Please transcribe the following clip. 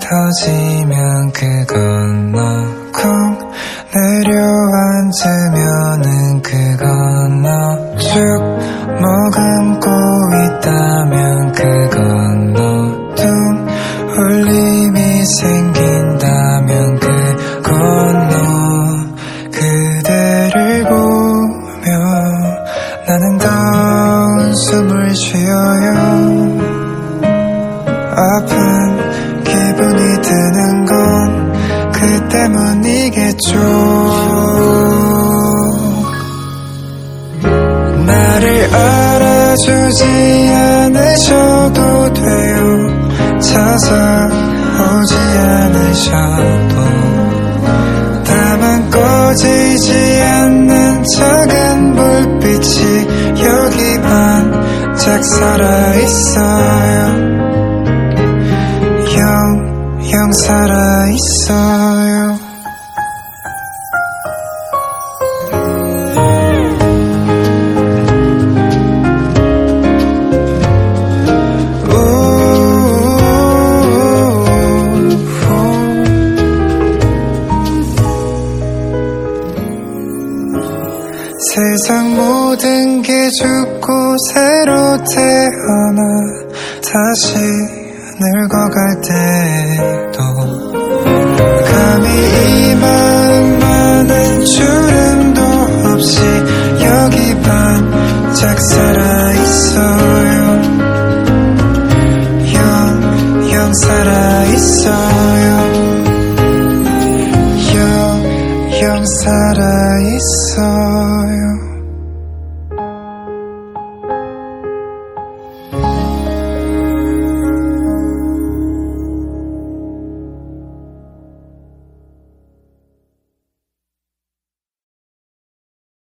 터지면 그건 너콩 내려앉으면은 그건 너쭉 머금고 있다면 그건 너둥 울림이 생긴다면 그건 너 그대를 보며 나는 더운 숨을 쉬어요. 아픈 기분이 드는 건 그 때문이겠죠. 나를 알아주지 않으셔도 돼요. 찾아오지 않으셔도 다만 꺼지지 않는 작은 불빛이 여기 반짝 살아있어요. 영 살아있어요. 세상 모든 게 죽고 새로 태어나 다시 늙어갈 때도 감히 이 마음만은 주름도 없이 여기 반짝 살아있어요. 영영 살아있어요. 영영 살아있어요.